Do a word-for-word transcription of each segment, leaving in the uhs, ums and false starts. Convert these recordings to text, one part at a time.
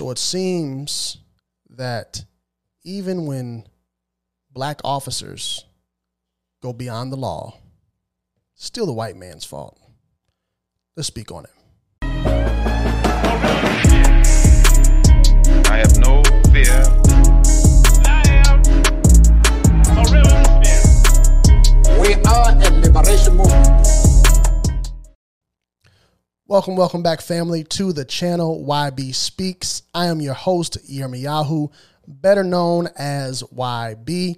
So it seems that even when black officers go beyond the law, it's still the white man's fault. Let's speak on it. I have no fear. I am a revolutionary. We are a liberation movement. Welcome, welcome back, family, to the channel Y B Speaks. I am your host, Yermiyahu, better known as Y B.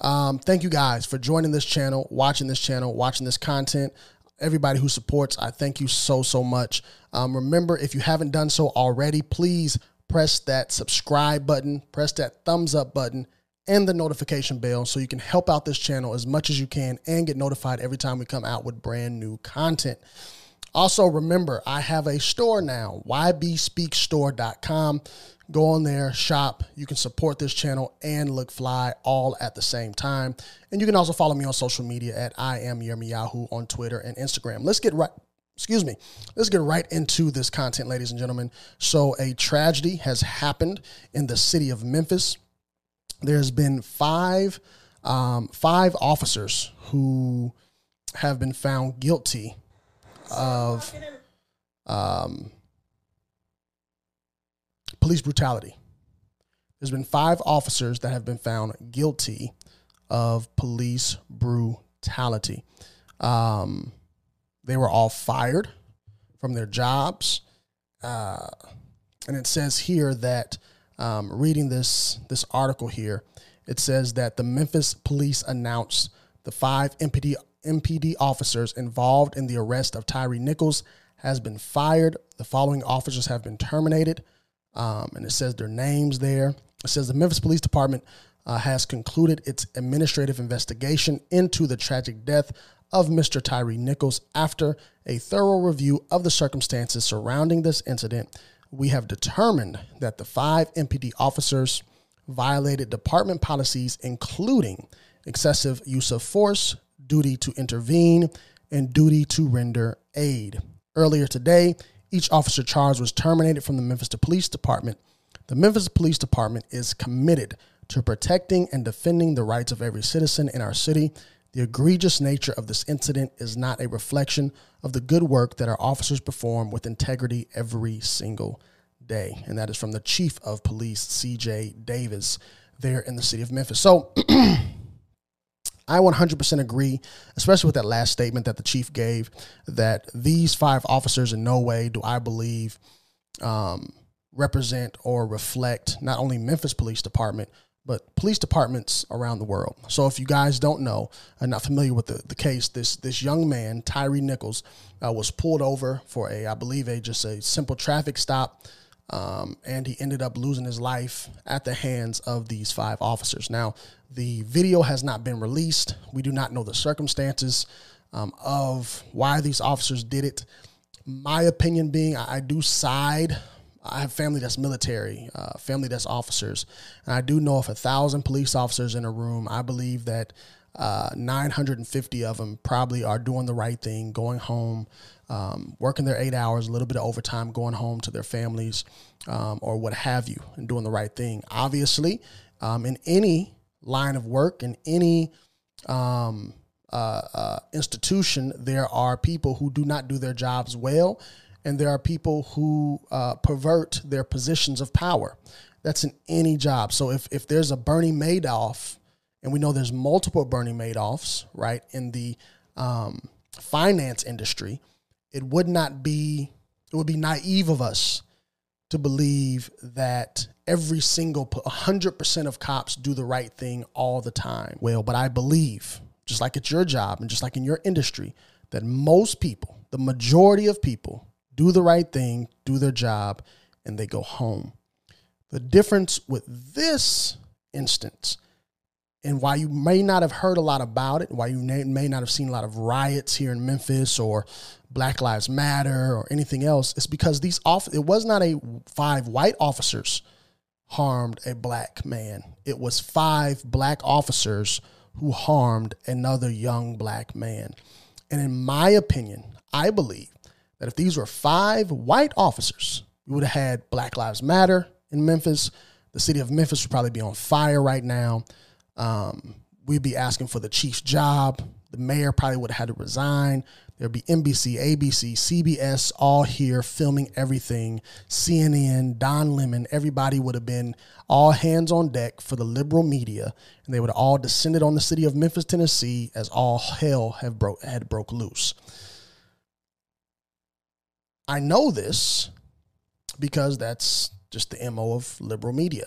Um, thank you guys for joining this channel, watching this channel, watching this content. Everybody who supports, I thank you so, so much. Um, remember, if you haven't done so already, please press that subscribe button, press that thumbs up button, and the notification bell so you can help out this channel as much as you can and get notified every time we come out with brand new content. Also, remember, I have a store now, y b speak store dot com. Go on there, shop. You can support this channel and look fly all at the same time. And you can also follow me on social media at I am Yermiyahu on Twitter and Instagram. Let's get right, excuse me, let's get right into this content, ladies and gentlemen. So a tragedy has happened in the city of Memphis. There's been five, um, five officers who have been found guilty of um, police brutality. There's been five officers that have been found guilty of police brutality. Um, they were all fired from their jobs. Uh, and it says here that, um, reading this, this article here, it says that the Memphis police announced the five M P D M P D officers involved in the arrest of Tyree Nichols has been fired. The following officers have been terminated. Um, and it says their names there. It says the Memphis Police Department uh, has concluded its administrative investigation into the tragic death of Mister Tyree Nichols. After a thorough review of the circumstances surrounding this incident, we have determined that the five M P D officers violated department policies, including excessive use of force, duty to intervene, and duty to render aid. Earlier today, each officer charged was terminated from the Memphis Police Department. The Memphis Police Department is committed to protecting and defending the rights of every citizen in our city. The egregious nature of this incident is not a reflection of the good work that our officers perform with integrity every single day. And that is from the Chief of Police, C J. Davis, there in the city of Memphis. So I one hundred percent agree, especially with that last statement that the chief gave, that these five officers in no way do I believe um, represent or reflect not only Memphis Police Department, but police departments around the world. So if you guys don't know and not familiar with the, the case, this this young man, Tyree Nichols, uh, was pulled over for a, I believe, a just a simple traffic stop. Um, and he ended up losing his life at the hands of these five officers. Now, the video has not been released. We do not know the circumstances um, of why these officers did it. My opinion being, I, I do side. I have family that's military, uh, family that's officers. And I do know if a thousand police officers in a room, I believe that uh, nine hundred fifty of them probably are doing the right thing, going home, Um, working their eight hours, a little bit of overtime, going home to their families um, or what have you, and doing the right thing. Obviously, um, in any line of work, in any um, uh, uh, institution, there are people who do not do their jobs well, and there are people who uh, pervert their positions of power. That's in any job. So if, if there's a Bernie Madoff, and we know there's multiple Bernie Madoffs, right, in the um, finance industry, it would not be, it would be naive of us to believe that every single, one hundred percent of cops do the right thing all the time. Well, but I believe, just like it's your job and just like in your industry, that most people, the majority of people, do the right thing, do their job, and they go home. The difference with this instance, and why you may not have heard a lot about it, why you may not have seen a lot of riots here in Memphis or Black Lives Matter or anything else, is because these off it was not a five white officers harmed a black man. It was five black officers who harmed another young black man. And in my opinion, I believe that if these were five white officers, we would have had Black Lives Matter in Memphis, the city of Memphis would probably be on fire right now. Um, we'd be asking for the chief's job. The mayor probably would have had to resign. There'd be N B C, A B C, C B S, all here filming everything. C N N, Don Lemon, everybody would have been all hands on deck for the liberal media, and they would have all descended on the city of Memphis, Tennessee, as all hell have bro- had broke loose. I know this because that's just the M O of liberal media,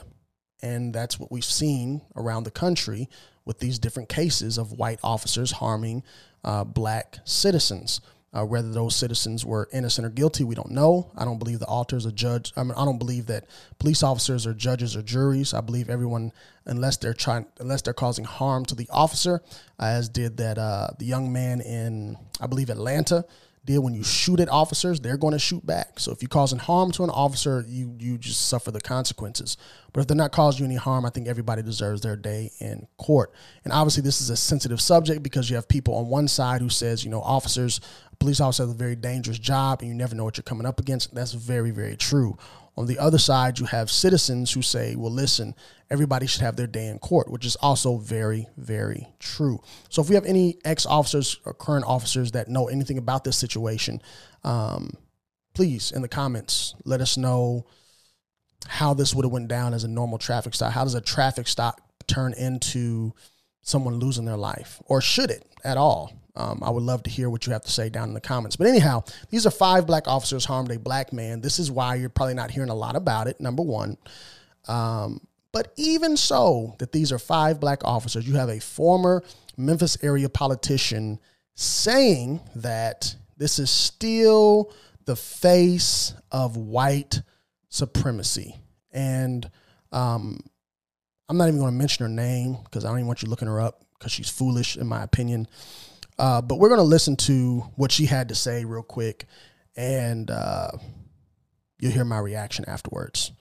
and that's what we've seen around the country with these different cases of white officers harming uh, black citizens. Uh, whether those citizens were innocent or guilty, we don't know. I don't believe the alters are judge. I mean, I don't believe that police officers are judges or juries. I believe everyone, unless they're trying, unless they're causing harm to the officer, uh, as did that uh, the young man in, I believe, Atlanta did. When you shoot at officers, they're going to shoot back. So if you're causing harm to an officer, you you just suffer the consequences. But if they're not causing you any harm, I think everybody deserves their day in court. And obviously this is a sensitive subject because you have people on one side who says, you know, officers, police officers have a very dangerous job and you never know what you're coming up against. That's very, very true. On the other side, you have citizens who say, well, listen, everybody should have their day in court, which is also very, very true. So if we have any ex-officers or current officers that know anything about this situation, um, please, in the comments, let us know how this would have went down as a normal traffic stop. How does a traffic stop turn into someone losing their life? Or should it at all? Um, I would love to hear what you have to say down in the comments. But anyhow, these are five black officers harmed a black man. This is why you're probably not hearing a lot about it, number one. Um, but even so, that these are five black officers, you have a former Memphis area politician saying that this is still the face of white supremacy. And um, I'm not even going to mention her name because I don't even want you looking her up because she's foolish, in my opinion. Uh, but we're going to listen to what she had to say real quick, and uh, you'll hear my reaction afterwards.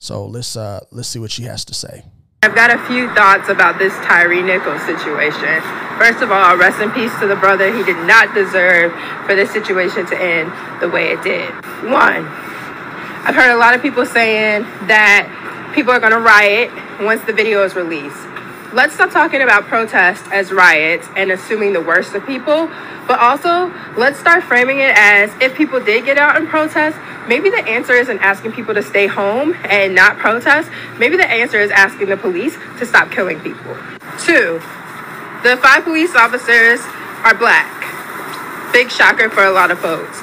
So let's uh, let's see what she has to say. I've got a few thoughts about this Tyree Nichols situation. First of all, rest in peace to the brother. He did not deserve for this situation to end the way it did. One, I've heard a lot of people saying that people are going to riot once the video is released. Let's stop talking about protests as riots and assuming the worst of people, but also let's start framing it as if people did get out and protest, maybe the answer isn't asking people to stay home and not protest. Maybe the answer is asking the police to stop killing people. Two, the five police officers are black. Big shocker for a lot of folks.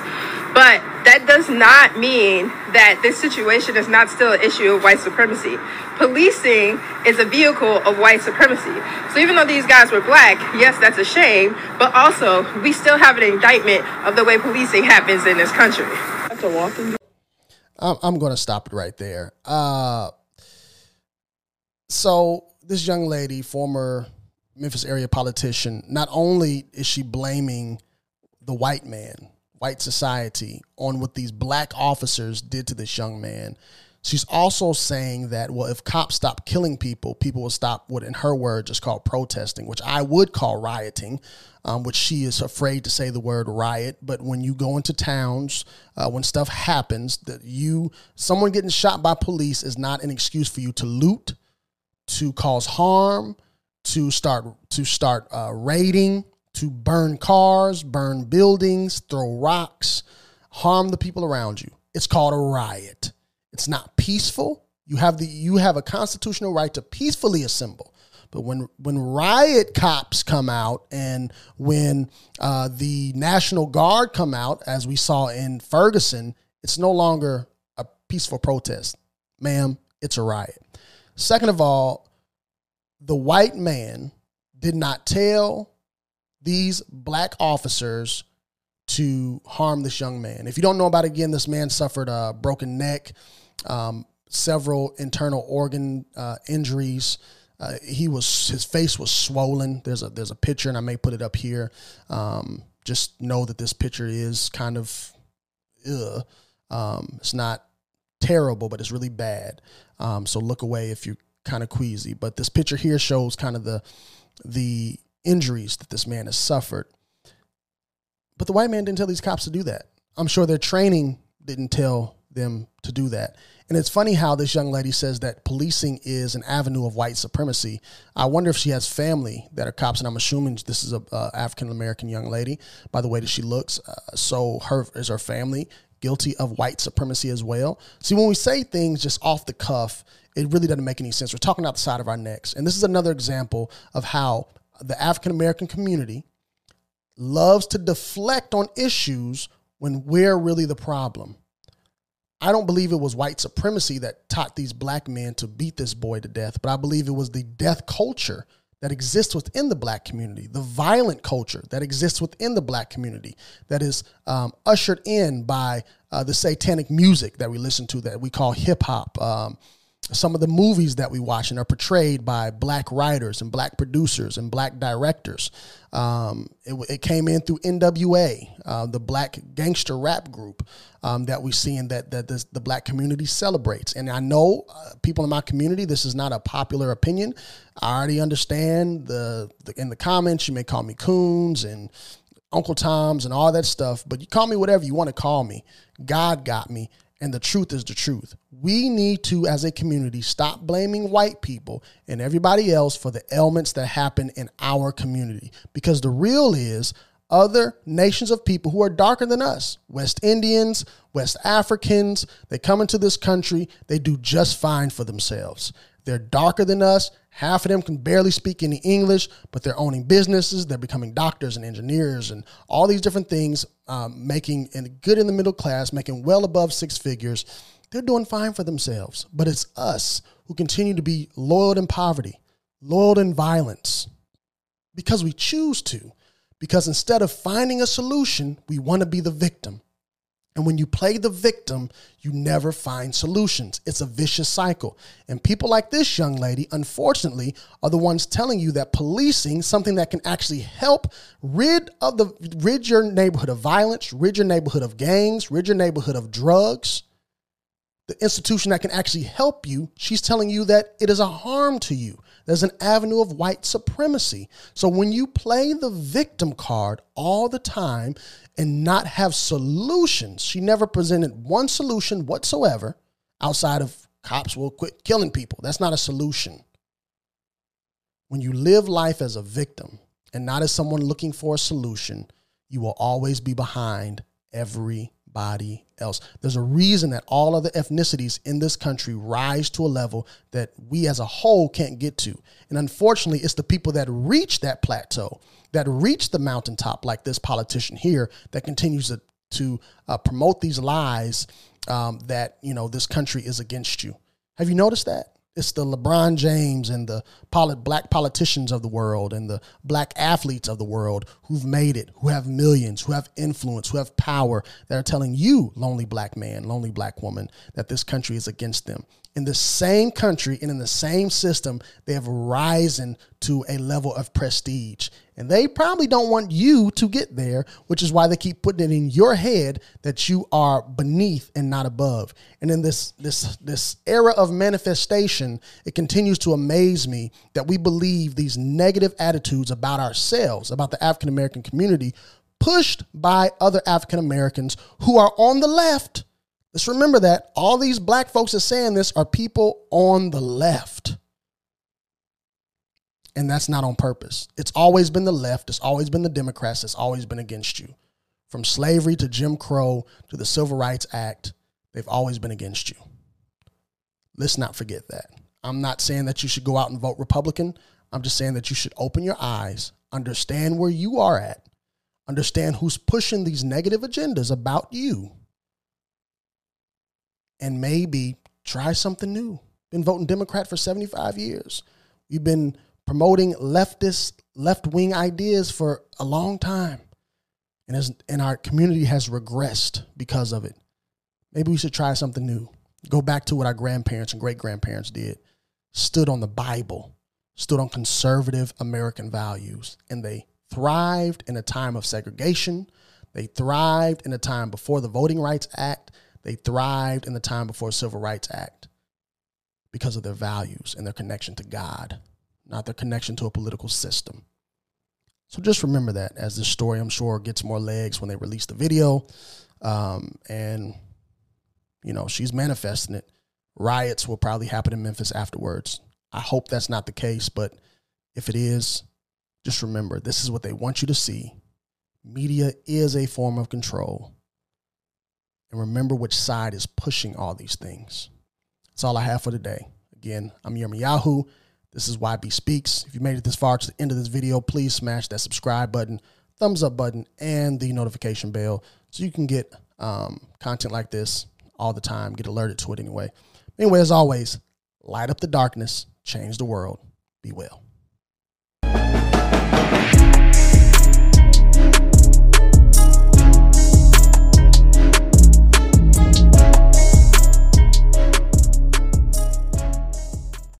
But that does not mean that this situation is not still an issue of white supremacy. Policing is a vehicle of white supremacy. So even though these guys were black, yes, that's a shame, but also we still have an indictment of the way policing happens in this country. I'm going to stop it right there. Uh, so this young lady, former Memphis area politician, not only is she blaming the white man, white society, on what these black officers did to this young man, she's also saying that, well, if cops stop killing people, people will stop what, in her words, is called protesting, which I would call rioting, um, which she is afraid to say the word riot. But when you go into towns, uh, when stuff happens, that you, someone getting shot by police is not an excuse for you to loot, to cause harm, to start, to start uh, raiding, to burn cars, burn buildings, throw rocks, harm the people around you. It's called a riot. It's not peaceful. You have the you have a constitutional right to peacefully assemble. But when when riot cops come out and when uh, the National Guard come out, as we saw in Ferguson, it's no longer a peaceful protest. Ma'am, it's a riot. Second of all, the white man did not tell these black officers to harm this young man. If you don't know about it, again, this man suffered a broken neck, um, several internal organ uh, injuries. Uh, he was his face was swollen. There's a there's a picture, and I may put it up here. Um, just know that this picture is kind of, ugh. Um, it's not terrible, but it's really bad. Um, so look away if you're kind of queasy. But this picture here shows kind of the the. injuries that this man has suffered. But the white man didn't tell these cops to do that. I'm sure their training didn't tell them to do that. And it's funny how this young lady says that policing is an avenue of white supremacy. I wonder if she has family that are cops, and I'm assuming this is a uh, African-American young lady by the way that she looks. Uh, so her is her family guilty of white supremacy as well? See, when we say things just off the cuff, it really doesn't make any sense. We're talking out the side of our necks. And this is another example of how the African-American community loves to deflect on issues when we're really the problem. I don't believe it was white supremacy that taught these black men to beat this boy to death, but I believe it was the death culture that exists within the black community, the violent culture that exists within the black community that is um, ushered in by uh, the satanic music that we listen to that we call hip hop. Um, some of the movies that we watch and are portrayed by black writers and black producers and black directors. Um, it, it came in through N W A, uh, the black gangster rap group um, that we see and that, that this, the black community celebrates. And I know uh, people in my community, this is not a popular opinion. I already understand the, the in the comments, you may call me coons and Uncle Toms and all that stuff, but you call me whatever you want to call me. God got me. And the truth is the truth. We need to, as a community, stop blaming white people and everybody else for the ailments that happen in our community. Because the real is other nations of people who are darker than us, West Indians, West Africans, they come into this country, they do just fine for themselves. They're darker than us. Half of them can barely speak any English, but they're owning businesses. They're becoming doctors and engineers and all these different things, um, making and good in the middle class, making well above six figures. They're doing fine for themselves. But it's us who continue to be loyal in poverty, loyal in violence, because we choose to, because instead of finding a solution, we want to be the victim. And when you play the victim, you never find solutions. It's a vicious cycle. And people like this young lady, unfortunately, are the ones telling you that policing, something that can actually help rid of the rid your neighborhood of violence, rid your neighborhood of gangs, rid your neighborhood of drugs. The institution that can actually help you, she's telling you that it is a harm to you. There's an avenue of white supremacy. So when you play the victim card all the time and not have solutions, she never presented one solution whatsoever outside of cops will quit killing people. That's not a solution. When you live life as a victim and not as someone looking for a solution, you will always be behind everybody else. There's a reason that all other ethnicities in this country rise to a level that we as a whole can't get to. And unfortunately, it's the people that reach that plateau, that reach the mountaintop, like this politician here, that continues to, to uh, promote these lies um, that, you know, this country is against you. Have you noticed that? It's the LeBron James and the polit- black politicians of the world and the black athletes of the world who've made it, who have millions, who have influence, who have power, that are telling you, lonely black man, lonely black woman, that this country is against them. In the same country and in the same system, they have risen to a level of prestige. And they probably don't want you to get there, which is why they keep putting it in your head that you are beneath and not above. And in this this this era of manifestation, it continues to amaze me that we believe these negative attitudes about ourselves, about the African-American community, pushed by other African-Americans who are on the left. Let's remember that all these black folks that are saying this are people on the left. And that's not on purpose. It's always been the left. It's always been the Democrats. It's always been against you. From slavery to Jim Crow to the Civil Rights Act, they've always been against you. Let's not forget that. I'm not saying that you should go out and vote Republican. I'm just saying that you should open your eyes, understand where you are at, understand who's pushing these negative agendas about you, and maybe try something new. Been voting Democrat for seventy-five years. We've been promoting leftist, left-wing ideas for a long time. And, as, and our community has regressed because of it. Maybe we should try something new. Go back to what our grandparents and great-grandparents did. Stood on the Bible. Stood on conservative American values. And they thrived in a time of segregation. They thrived in a time before the Voting Rights Act. They thrived in the time before the Civil Rights Act because of their values and their connection to God, not their connection to a political system. So just remember that as this story, I'm sure, gets more legs when they release the video. Um, and, You know, she's manifesting it. Riots will probably happen in Memphis afterwards. I hope that's not the case, but if it is, just remember, this is what they want you to see. Media is a form of control. And remember which side is pushing all these things. That's all I have for today. Again, I'm Yermiyahu. This is Y B Speaks. If you made it this far to the end of this video, please smash that subscribe button, thumbs up button, and the notification bell so you can get um, content like this all the time. Get alerted to it anyway. Anyway, as always, light up the darkness, change the world. Be well.